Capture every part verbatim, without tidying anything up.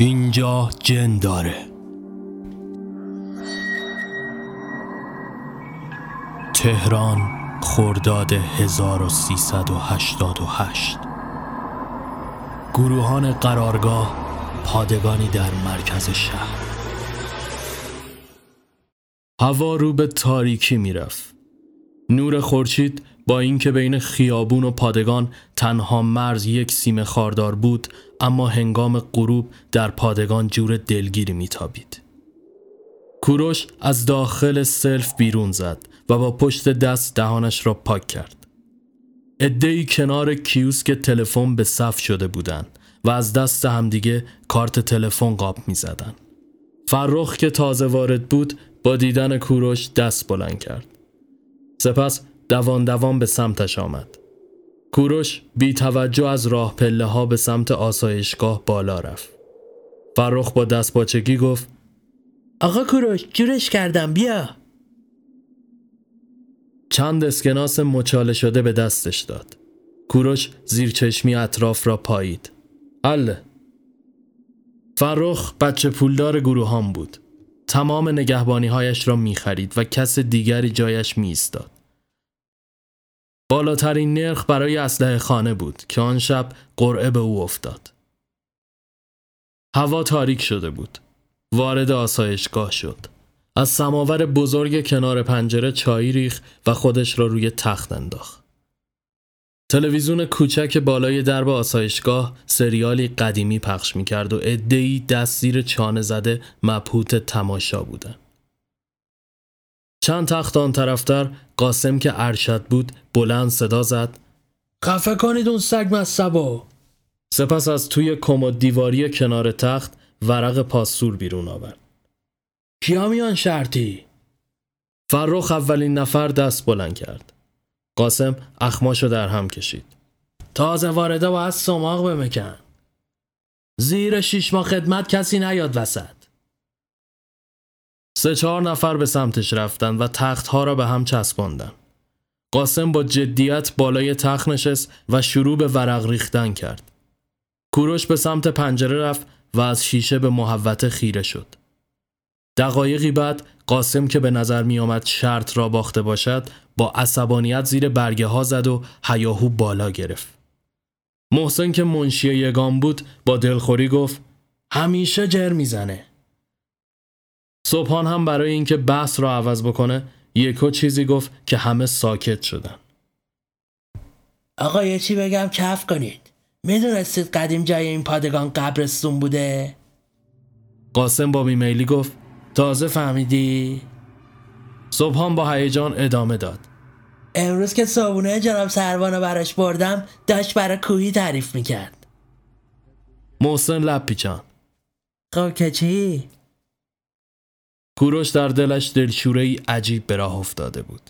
اینجا جن داره. تهران، خرداد هزار و سیصد و هشتاد و هشت. گروهان قرارگاه، پادگانی در مرکز شهر. هوا رو به تاریکی میرفت. نور خورشید با اینکه بین خیابون و پادگان تنها مرز یک سیم خاردار بود، اما هنگام غروب در پادگان جور دلگیری میتابید. کوروش از داخل سلف بیرون زد و با پشت دست دهانش را پاک کرد. عده‌ای کنار کیوسک تلفن به صف شده بودند و از دست همدیگه کارت تلفن قاب میزدند. فرخ که تازه وارد بود با دیدن کوروش دست بلند کرد. سپس دوان دوان به سمتش آمد. کوروش بی توجه از راه پله ها به سمت آسایشگاه بالا رفت. فرخ با دست باچگی گفت: آقا کوروش، جورش کردم، بیا. چند اسکناس مچاله شده به دستش داد. کوروش زیر چشمی اطراف را پایید. اله. فرخ بچه پولدار گروهان بود. تمام نگهبانی‌هایش را می‌خرید و کس دیگری جایش می‌ایستاد. بالاترین نرخ برای اسلحه خانه بود که آن شب قرعه به او افتاد. هوا تاریک شده بود. وارد آسایشگاه شد. از سماور بزرگ کنار پنجره چای ریخت و خودش را روی تخت انداخت. تلویزیون کوچک بالای درب آسایشگاه سریالی قدیمی پخش میکرد و عده‌ای دست زیر چانه زده مبهوت تماشا بودن. چند تخت آن طرفتر قاسم که ارشد بود بلند صدا زد: خفه کنید اون سگ مصبو! سپس از توی کمد دیواری کنار تخت ورق پاسور بیرون آورد. کیا میان شرطی؟ فرخ اولین نفر دست بلند کرد. قاسم اخماشو در هم کشید. تازه وارده باید سماغ بمکن. زیر شیش ماه خدمت کسی نیاد وسط. سه چهار نفر به سمتش رفتن و تختها را به هم چسباندن. قاسم با جدیت بالای تخت نشست و شروع به ورق ریختن کرد. کوروش به سمت پنجره رفت و از شیشه به محوطه خیره شد. دقایقی بعد قاسم که به نظر می آمد شرط را باخته باشد با عصبانیت زیر برگه ها زد و هیاهو بالا گرفت. محسن که منشی یگان بود با دلخوری گفت: همیشه جر می زنه. صبحان هم برای اینکه بحث را عوض بکنه یکو چیزی گفت که همه ساکت شدن. آقا یه چی بگم کف کنید. می دونستید قدیم جای این پادگان قبرستون بوده؟ قاسم با بیمیلی گفت: تازه فهمیدی؟ صبحان با هیجان ادامه داد: امروز که صابونه جناب سروانو براش بردم داشت برای کوهی تعریف میکرد. محسن لب پیچان: خب که چی؟ کوروش در دلش دلشوره‌ای عجیب به راه افتاده بود.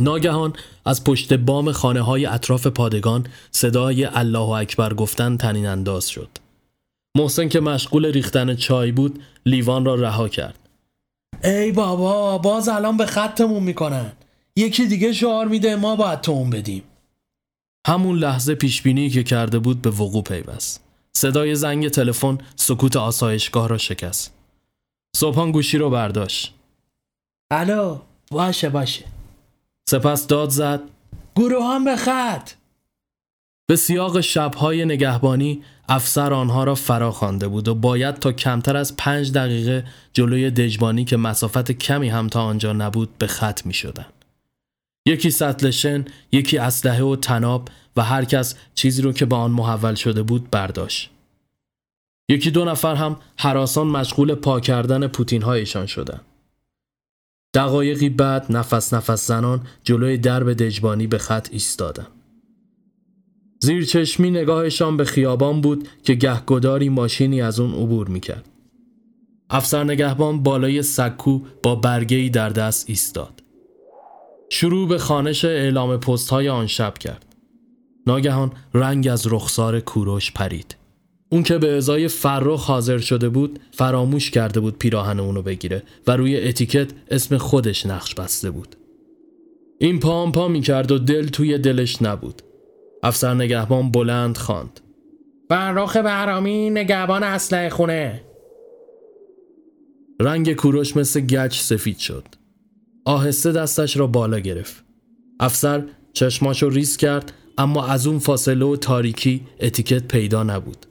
ناگهان از پشت بام خانه های اطراف پادگان صدای الله اکبر گفتن طنین انداز شد. محسن که مشغول ریختن چای بود لیوان را رها کرد. ای بابا، باز الان به خطمون میکنن. یکی دیگه شعار میده ما باید توم بدیم. همون لحظه پیشبینی که کرده بود به وقوع پیوست. صدای زنگ تلفن سکوت آسایشگاه را شکست. صبحان گوشی رو برداشت. الو، باشه باشه. سپس داد زد: گروهان به خط! به سیاق شب‌های نگهبانی افسر آنها را فرا خوانده بود و باید تا کمتر از پنج دقیقه جلوی دژبانی که مسافت کمی هم تا آنجا نبود به خط می شدن. یکی سطل شن، یکی اسلحه و تناب و هر کس چیزی رو که با آن محول شده بود برداشت. یکی دو نفر هم هراسان مشغول پا کردن پوتین هایشان شدند. دقایقی بعد نفس نفس زنان جلوی درب دژبانی به خط ایستادند. زیر چشمی نگاهشان به خیابان بود که گهگداری ماشینی از اون عبور میکرد. افسر نگهبان بالای سکو با برگه‌ای در دست ایستاد. شروع به خوانش اعلام پست‌های آن شب کرد. ناگهان رنگ از رخسار کوروش پرید. اون که به ازای فرخ حاضر شده بود فراموش کرده بود پیراهن اونو بگیره و روی اتیکت اسم خودش نقش بسته بود. این پام پا میکرد و دل توی دلش نبود. افسر نگهبان بلند خواند: براخ بهرامی نگهبان اسلحه خونه. رنگ کوروش مثل گچ سفید شد. آهسته دستش را بالا گرفت. افسر چشماش رو ریز کرد، اما از اون فاصله و تاریکی اتیکت پیدا نبود.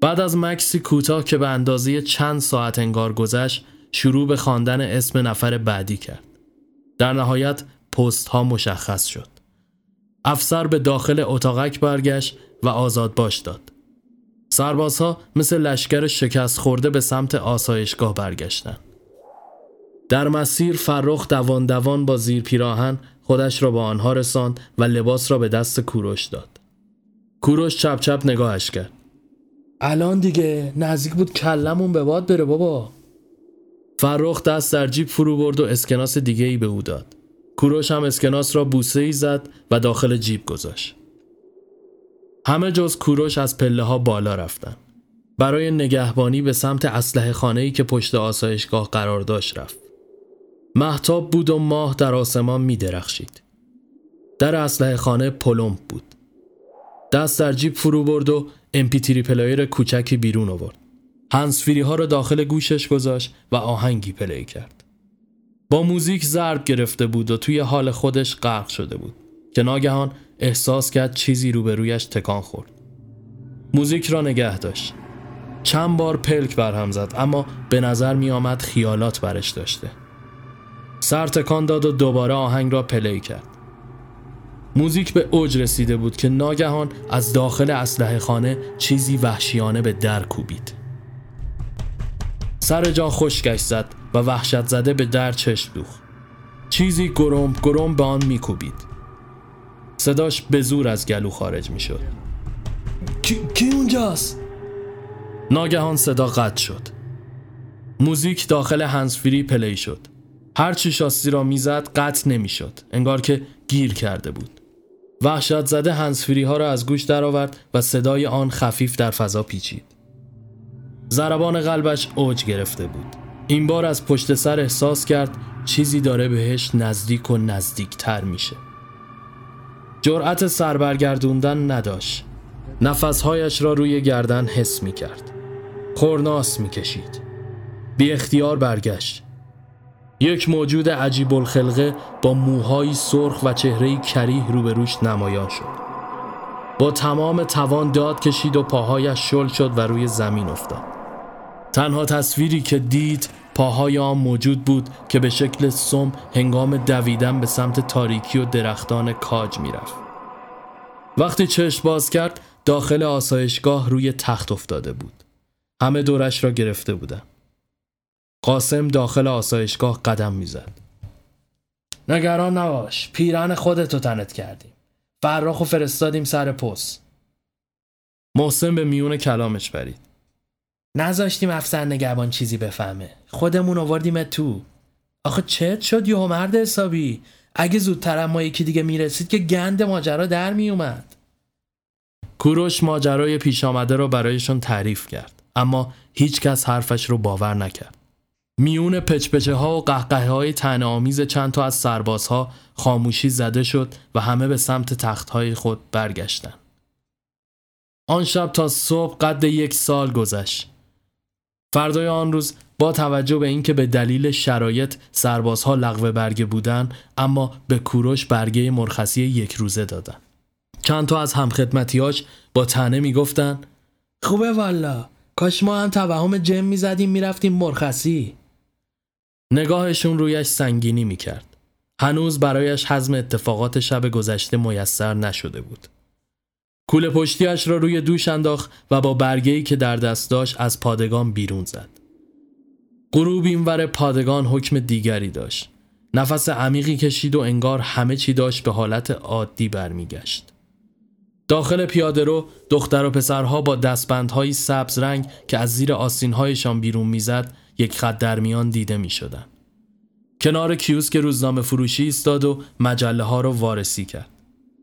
بعد از مکسی کوتاه که به اندازه چند ساعت انگار گذشت، شروع به خواندن اسم نفر بعدی کرد. در نهایت پست ها مشخص شد. افسر به داخل اتاقک برگشت و آزاد باش داد. سربازها مثل لشکر شکست خورده به سمت آسایشگاه برگشتند. در مسیر فرخ دوان دوان با زیر پیراهن خودش را به آنها رساند و لباس را به دست کوروش داد. کوروش چپ چپ نگاهش کرد. الان دیگه نزدیک بود کلمون به باد بره بابا. فرخ دست در جیب فرو برد و اسکناس دیگه ای به او داد. کوروش هم اسکناس را بوسه ای زد و داخل جیب گذاشت. همه جز کوروش از پله ها بالا رفتن. برای نگهبانی به سمت اسلحه خانه‌ای که پشت آسایشگاه قرار داشت رفت. مهتاب بود و ماه در آسمان می درخشید. در اسلحه خانه پلمپ بود. دست در جیب فرو برد و امپیتری پلایر کوچکی بیرون آورد. هنسفیری ها را داخل گوشش گذاشت و آهنگی پلی کرد. با موزیک ضرب گرفته بود و توی حال خودش غرق شده بود که ناگهان احساس کرد چیزی روبرویش تکان خورد. موزیک را نگه داشت. چند بار پلک برهم زد، اما به نظر می آمد خیالات برش داشته. سر تکان داد و دوباره آهنگ را پلی کرد. موزیک به اوج رسیده بود که ناگهان از داخل اسلحه خانه چیزی وحشیانه به در کوبید. سر جا خشکش زد و وحشت زده به در چشم دوخت. چیزی گرم گرم به آن می کوبید. صداش به زور از گلو خارج می شد. کی, کی اونجاست؟ ناگهان صدا قطع شد. موزیک داخل هنسفری پلی شد. هر چی شاسی را می زد قطع نمی شد. انگار که گیر کرده بود. وحشت زده هنسفری ها را از گوش در آورد و صدای آن خفیف در فضا پیچید. ضربان قلبش اوج گرفته بود. این بار از پشت سر احساس کرد چیزی داره بهش نزدیک و نزدیکتر میشه. جرأت سر برگردوندن نداشت. نفسهایش را روی گردن حس می کرد. خورناس می کشید. بی اختیار برگشت. یک موجود عجیب الخلقه با موهای سرخ و چهرهی کریه روبروش نمایان شد. با تمام توان داد کشید و پاهایش شل شد و روی زمین افتاد. تنها تصویری که دید پاهای آن موجود بود که به شکل سم هنگام دویدن به سمت تاریکی و درختان کاج میرفت. وقتی چشم باز کرد داخل آسایشگاه روی تخت افتاده بود. همه دورش را گرفته بودند. قاسم داخل آسایشگاه قدم میزد. نگران نباش، پیرن خودتو تنت کردیم. براخو فرستادیم سر پست. محسن به میون کلامش پرید. نذاشتیم افسر نگهبان چیزی بفهمه، خودمون آوردیم تو. آخه چت شد یهو مرد حسابی. اگه زودتر ما یکی دیگه میرسید که گند ماجرا در میومد. کوروش ماجرای پیش آمده رو برایشون تعریف کرد، اما هیچ کس حرفش رو باور نکرد. میون پچپچه ها و قهقه های طعنه‌آمیز چند تا از سربازها خاموشی زده شد و همه به سمت تخت های خود برگشتن. آن شب تا صبح قد یک سال گذشت. فردای آن روز با توجه به اینکه به دلیل شرایط سربازها لغو برگه بودن، اما به کوروش برگه مرخصی یک روزه دادن. چند تا از همخدمتیاش با طعنه میگفتن خوبه والا، کاش ما هم توهم جم میزدیم میرفتیم مرخصی. نگاهشون رویش سنگینی میکرد. هنوز برایش هضم اتفاقات شب گذشته میسر نشده بود. کوله پشتیش را روی دوش انداخت و با برگه‌ای که در دست داشت از پادگان بیرون زد. غروب اینور پادگان حکم دیگری داشت. نفس عمیقی کشید و انگار همه چی داشت به حالت عادی برمیگشت. داخل پیاده رو دختر و پسرها با دستبندهای سبز رنگ که از زیر آستینهایشان بیرون میزد یک خط در میان دیده میشدند. کنار کیوسک روزنامه فروشی ایستاد و مجله ها را وارسی کرد.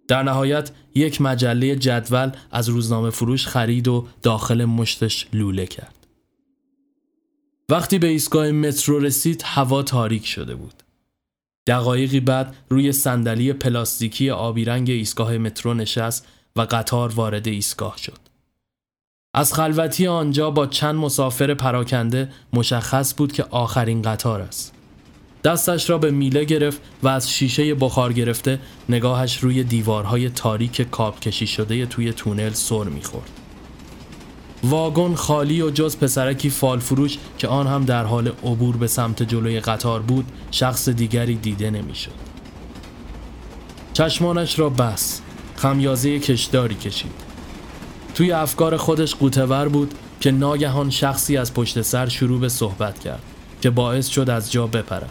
در نهایت یک مجله جدول از روزنامه فروش خرید و داخل مشتش لوله کرد. وقتی به ایستگاه مترو رسید هوا تاریک شده بود. دقایقی بعد روی صندلی پلاستیکی آبی رنگ ایستگاه مترو نشست و قطار وارد ایستگاه شد. از خلوتی آنجا با چند مسافر پراکنده مشخص بود که آخرین قطار است. دستش را به میله گرفت و از شیشه بخار گرفته نگاهش روی دیوارهای تاریک کاب کشی شده توی تونل سر می‌خورد. واگن خالی و جز پسرکی فالفروش که آن هم در حال عبور به سمت جلوی قطار بود، شخص دیگری دیده نمی‌شد. چشمانش را بست. خمیازه کشداری کشید. توی افکار خودش قوطه‌ور بود که ناگهان شخصی از پشت سر شروع به صحبت کرد که باعث شد از جا بپرد.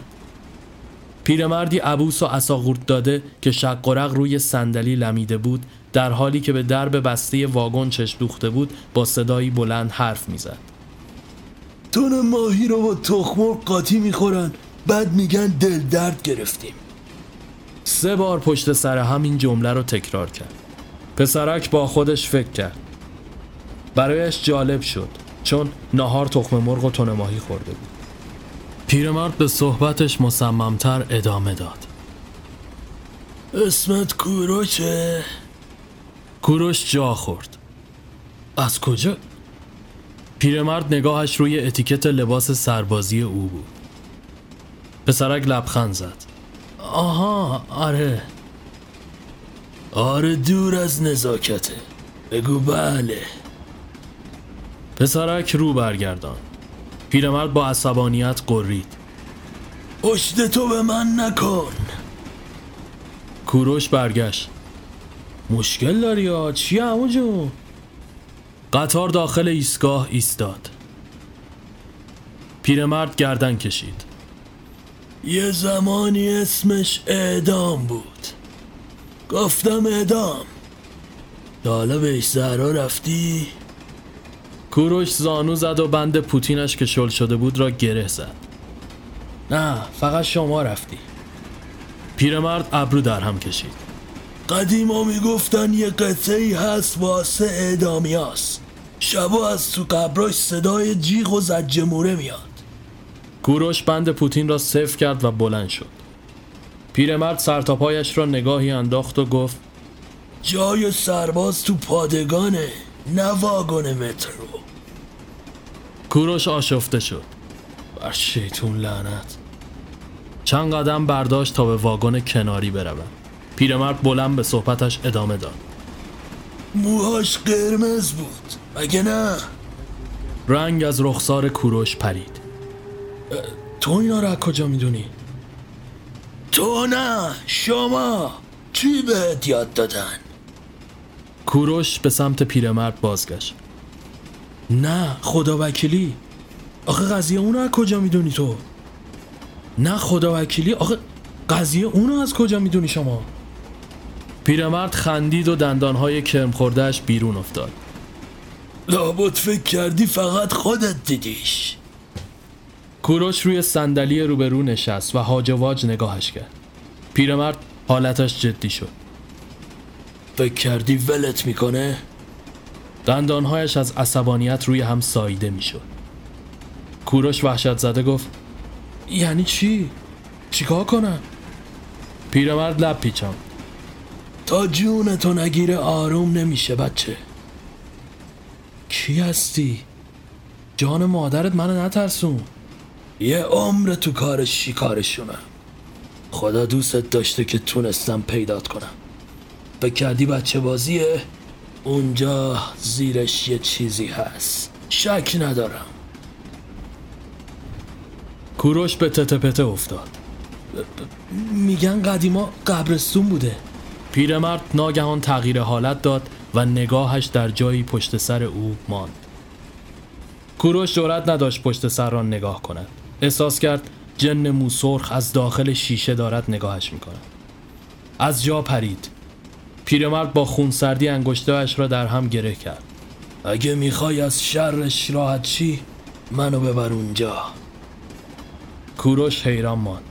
پیرمردی عبوس و عصاقورت داده که شق و رق روی صندلی لمیده بود، در حالی که به درب بسته واگن چشم دوخته بود، با صدایی بلند حرف میزد. تن ماهی رو با تخمر قاطی میخورن، بعد میگن دل درد گرفتیم. سه بار پشت سر همین جمله رو تکرار کرد. پسرک با خودش فکر کرد. برایش جالب شد، چون ناهار تخم مرغ و تن ماهی خورده بود. پیرمرد به صحبتش مصممتر ادامه داد. اسمت کوروشه؟ کوروش جا خورد. از کجا؟ پیرمرد نگاهش روی اتیکت لباس سربازی او بود. پسرک لبخند زد. آها، آره آره دور از نزاکته، بگو بله. پسرک رو برگردان. پیرمرد با عصبانیت قرید. اشته تو به من نکن. کوروش برگشت. مشکل داری یا چیه عمو جون؟ قطار داخل ایستگاه ایستاد. پیرمرد گردن کشید. یه زمانی اسمش اعدام بود، گفتم اعدام، دالا بهش زهرا رفتی؟ کوروش زانو زد و بند پوتینش که شل شده بود را گره زد. نه، فقط شما رفتی. پیرمرد ابرو در هم کشید. قدیما میگفتن یه قطعی هست واسه اعدامی هست، شبا از تو قبراش صدای جیغ و زجه موره میاد. کوروش بند پوتین را صفر کرد و بلند شد. پیرمرد سر تا پایش را نگاهی انداخت و گفت جای سرباز تو پادگانه، نه واگن مترو. کوروش آشفته شد. بر شیطون لعنت. چند قدم برداشت تا به واگن کناری برود. پیرمرد بلند به صحبتش ادامه داد. موهاش قرمز بود، مگه نه؟ رنگ از رخسار کوروش پرید. تو اینا را کجا میدونی؟ تو نه، شما چی بهت یاد دادن؟ کوروش به سمت پیرمرد بازگشت. نه خدا وکیلی، آخه قضیه اونو از کجا میدونی تو؟ نه خدا وکیلی، آخه قضیه اونو از کجا میدونی شما؟ پیرمرد خندید و دندانهای کرم خوردهش بیرون افتاد. لابد فکر کردی فقط خودت دیدیش. کوروش روی صندلی روبرو نشست و هاج و واج نگاهش کرد. پیرمرد حالتش جدی شد. فکر کردی ولت میکنه؟ دندانهایش از عصبانیت روی هم ساییده میشد. کوروش وحشت زده گفت یعنی چی؟ چیکار کنم؟ پیرمرد لب پیچاند. تا جونتو نگیره آروم نمیشه بچه. کی هستی؟ جان مادرت منو نترسون. یه عمر تو کار شکارشونم، خدا دوستت داشته که تونستم پیدات کنم. بکردی بچه بازیه؟ اونجا زیرش یه چیزی هست، شک ندارم. کوروش به تته پته افتاد. ب- ب- میگن قدیما قبرستون بوده. پیرمرد ناگهان تغییر حالت داد و نگاهش در جایی پشت سر او ماند. کوروش جرأت نداشت پشت سر را نگاه کند. احساس کرد جن مو سرخ از داخل شیشه دارد نگاهش میکند. از جا پرید. پیرمرد با خونسردی انگشتهایش را در هم گره کرد. اگه میخوای از شرش راحت شی، منو ببر اونجا. کوروش حیران ماند.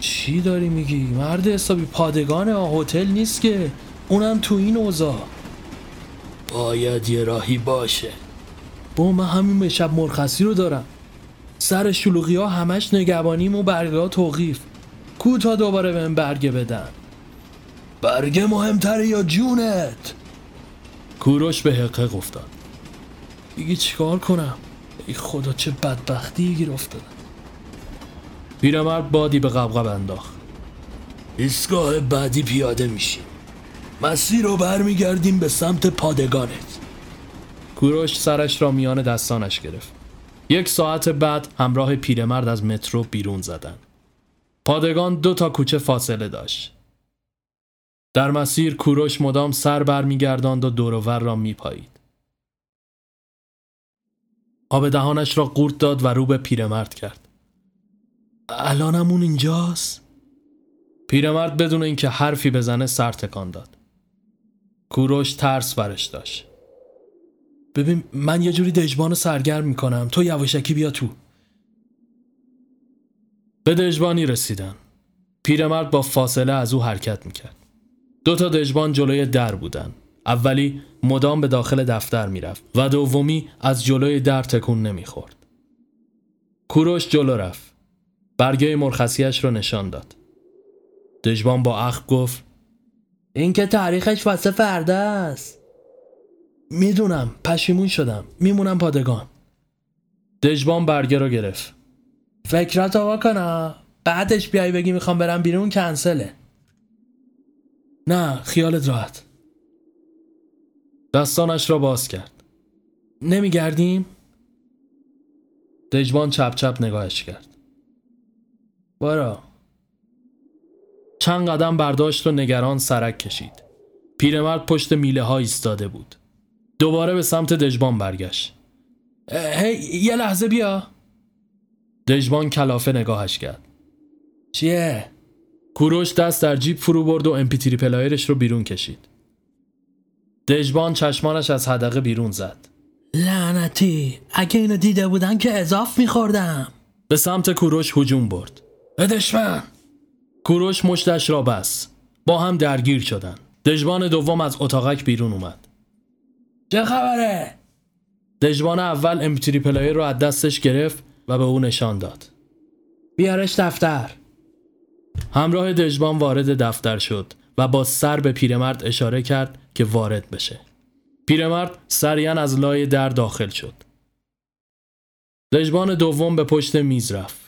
چی داری میگی؟ مرد حسابی پادگان هتل نیست که، اونم تو این اوضاع. باید یه راهی باشه. با من همین شب مرخصی رو دارم. سر شلوغی ها همش نگهبانیم و برگه ها توقیف. کو تا دوباره به من برگه بدن؟ برگه مهمتره یا جونت؟ کوروش به حقه گفتاد. دیگه چیکار کنم؟ ای خدا چه بدبختی گیر افتادم. پیرمرد بادی به قبقب انداخت. ایستگاه بعدی پیاده میشیم، مسیر رو برمیگردیم به سمت پادگانت. کوروش سرش را میان دستانش گرفت. یک ساعت بعد همراه پیرمرد از مترو بیرون زدند. پادگان دو تا کوچه فاصله داشت. در مسیر کوروش مدام سر برمیگرداند و دور و ور را میپایید. آب دهانش را قورت داد و رو به پیرمرد کرد. الانمون اینجاست؟ پیرمرد بدون اینکه حرفی بزنه سر تکان داد. کوروش ترس برش داشت. ببین من یه جوری دژبانو سرگرم میکنم، تو یواشکی بیا تو. به دژبانی رسیدن. پیرمرد با فاصله از او حرکت میکرد. دو تا دژبان جلوی در بودن. اولی مدام به داخل دفتر میرفت و دومی از جلوی در تکون نمیخورد. کوروش جلو رفت. برگه مرخصیش رو نشان داد. دژبان با اخم گفت این که تاریخش واسه فردا است. میدونم، پشیمون شدم، میمونم پادگان. دژبان برگه رو گرفت. فکرات آقا کنه بعدش بیایی بگی میخوام برم بیرون کنسله. نه خیالت راحت. دستانش را باز کرد. نمیگردیم؟ دژبان چپ چپ نگاهش کرد. بارا. چند قدم برداشت و نگران سرک کشید. پیرمرد پشت میله ها ایستاده بود. دوباره به سمت دژبان برگشت. هی یه لحظه بیا. دژبان کلافه نگاهش کرد. چیه؟ کوروش دست در جیب فرو برد و امپیتری پلایرش رو بیرون کشید. دژبان چشمانش از حدقه بیرون زد. لعنتی، اگه اینو دیده بودن که اضاف میخوردم. به سمت کوروش هجوم برد. دشمن! کوروش مشتش را بست. با هم درگیر شدن. دژبان دوم از اتاقک بیرون اومد. چه خبره؟ دژبان اول امپیتری پلایر رو از دستش گرفت و به او نشان داد. بیارش دفتر. همراه دژبان وارد دفتر شد و با سر به پیرمرد اشاره کرد که وارد بشه. پیرمرد سریعا از لای در داخل شد. دژبان دوم به پشت میز رفت.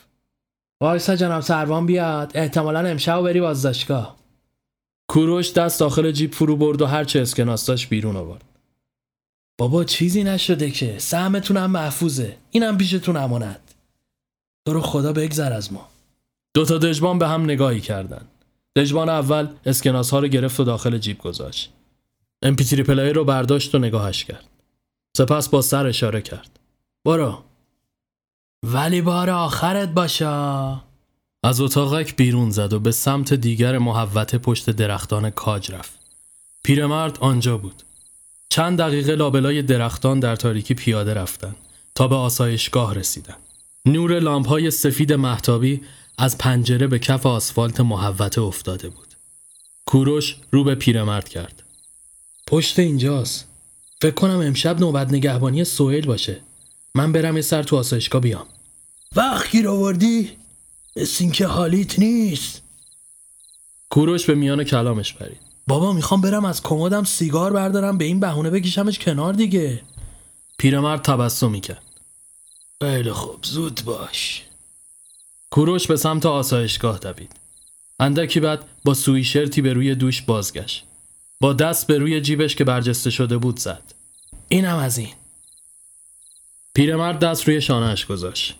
وایسا جناب سروان بیاد، احتمالاً امشب بری بازداشتگاه. کوروش دست داخل جیب فرو برد و هر چه اسکناس داشت بیرون آورد. بابا چیزی نشده که، سهمتونم محفوظه، اینم پیشتون امانت. تو رو خدا بگذر از ما. دو تا دژبان به هم نگاهی کردن. دژبان اول اسکناس ها رو گرفت و داخل جیب گذاشت. امپیتری پلایر رو برداشت و نگاهش کرد. سپس با سر اشاره کرد. برو. ولی بار آخرت باشا. از اتاقک بیرون زد و به سمت دیگر محوطه پشت درختان کاج رفت. پیرمرد آنجا بود. چند دقیقه لابلای درختان در تاریکی پیاده رفتند تا به آسایشگاه رسیدند. نور لامپ‌های سفید مهتابی از پنجره به کف آسفالت محوطه افتاده بود. کوروش رو به پیرمرد کرد. پشت اینجاست. فکر کنم امشب نوبت نگهبانی سهیل باشه. من برم یه سر تو آسایشگاه بیام. وقت گیر آوردی؟ مثل اینکه حالیت نیست. کوروش به میان کلامش پرید. بابا میخوام برم از کمدم سیگار بردارم، به این بهونه بکشمش کنار دیگه. پیرمرد تبسمی کرد. خیلی خوب، زود باش. کوروش به سمت آسایشگاه دوید. اندکی بعد با سوییشرتی به روی دوش بازگشت. با دست به روی جیبش که برجسته شده بود زد. اینم از این. پیرمرد دست روی شانه‌اش گذاشت.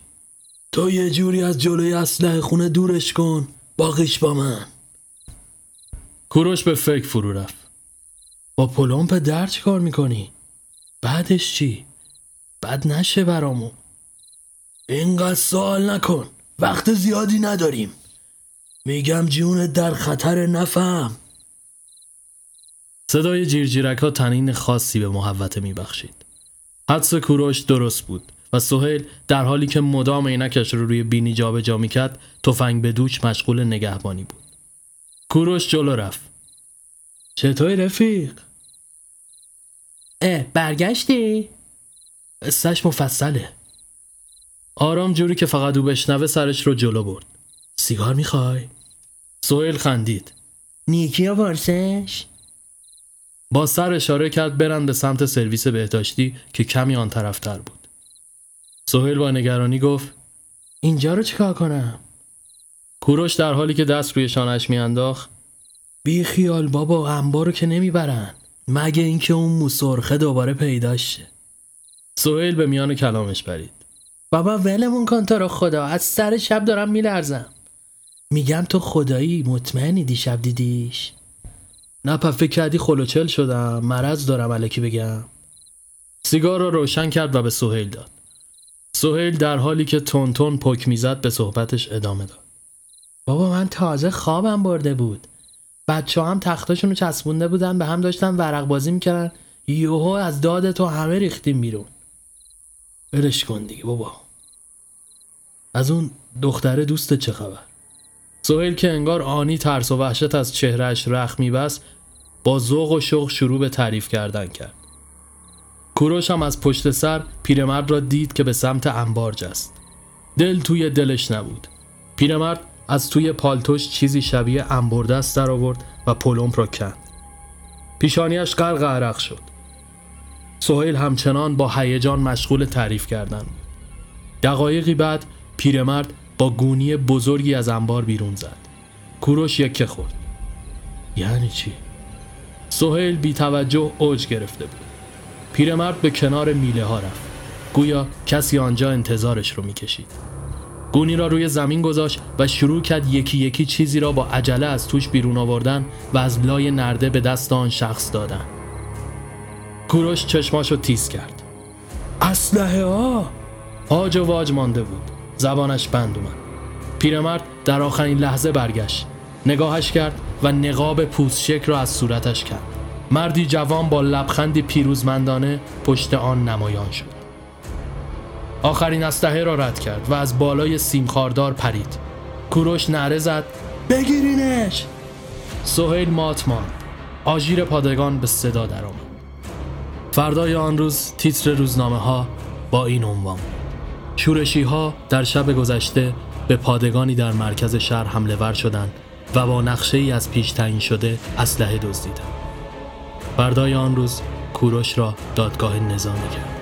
تو یه جوری از جلوی اسلحه خونه دورش کن، باقیش با من. کوروش به فکر فرو رفت. با پلمپ در چی کار میکنی؟ بعدش چی؟ بد نشه برامون. اینقدر سوال نکن، وقت زیادی نداریم. میگم جونت در خطر، نفهم. صدای جیرجیرک ها طنین خاصی به محوطه میبخشید. حدس کوروش درست بود و سهیل در حالی که مدام عینکش رو روی بینی جابجا میکرد، تفنگ به دوش مشغول نگهبانی بود. کوروش جلو رفت. چطوری رفیق؟ اه برگشتی؟ قصه‌ش مفصله. آرام جوری که فقط او بشنوه سرش رو جلو برد. سیگار میخوای؟ سهیل خندید. نیکی ها وارسش؟ با سر اشاره کرد برن به سمت سرویس بهداشتی که کمی آن طرف تر بود. سهیل با نگرانی گفت اینجا رو چیکار کنم؟ کوروش در حالی که دست روی شانش میانداخت بی خیال بابا، انبارو که نمیبرن، مگه اینکه اون موسرخه دوباره پیداش شه. سهیل به میان کلامش پرید بابا ولمون کن تو رو خدا، از سر شب دارم میلرزم. میگم تو خدایی مطمئنی دیشب دیدیش؟ نه پا فکر کردی خلوچل شدم، مرض دارم الکی بگم. سیگار رو روشن کرد و به سهیل داد. سهیل در حالی که تون تون پک میزد به صحبتش ادامه داد. بابا من تازه خوابم برده بود. بچه هم تختاشون رو چسبونده بودن به هم، داشتن ورق بازی میکردن، یوهو از داد تو همه ریختیم بیرون. برش کن دیگه بابا. از اون دختره دوست چه خبر؟ سهیل که انگار آنی ترس و وحشت از چهرهش رخ می‌بست با ذوق و شوق شروع به تعریف کردن کرد. کوروش هم از پشت سر پیرمرد را دید که به سمت انبار جست. دل توی دلش نبود. پیرمرد از توی پالتوش چیزی شبیه انبردست در آورد و پلمپ را کند. پیشانیش غرق عرق شد. سهیل همچنان با هیجان مشغول تعریف کردن بود. دقایقی بعد پیرمرد با گونی بزرگی از انبار بیرون زد. کوروش یکه خورد. یعنی چی؟ سهیل بی توجه اوج گرفته بود. پیرمرد به کنار میله ها رفت. گویا کسی آنجا انتظارش رو میکشید. گونی را روی زمین گذاشت و شروع کرد یکی یکی چیزی را با عجله از توش بیرون آوردن و از لای نرده به دست آن شخص دادن. کوروش چشماشو تیز کرد. اسلحه ها! آج و واج مانده بود. زبانش بند اومد. پیرمرد در آخرین لحظه برگشت. نگاهش کرد و نقاب پوستشک را از صورتش کند. مردی جوان با لبخندی پیروزمندانه پشت آن نمایان شد. آخرین اسلحه را رد کرد و از بالای سیمخاردار پرید. کوروش نعره زد بگیرینش! سهیل مات ماند. آژیر پادگان به صدا درآمد. فردای آن روز تیتر روزنامه ها با این عنوان: شورشی‌ها در شب گذشته به پادگانی در مرکز شهر حمله ور شدند و با نقشه‌ای از پیش تعیین شده اسلحه دزدیدند. فردای آن روز کوروش را دادگاه نظامی کرد.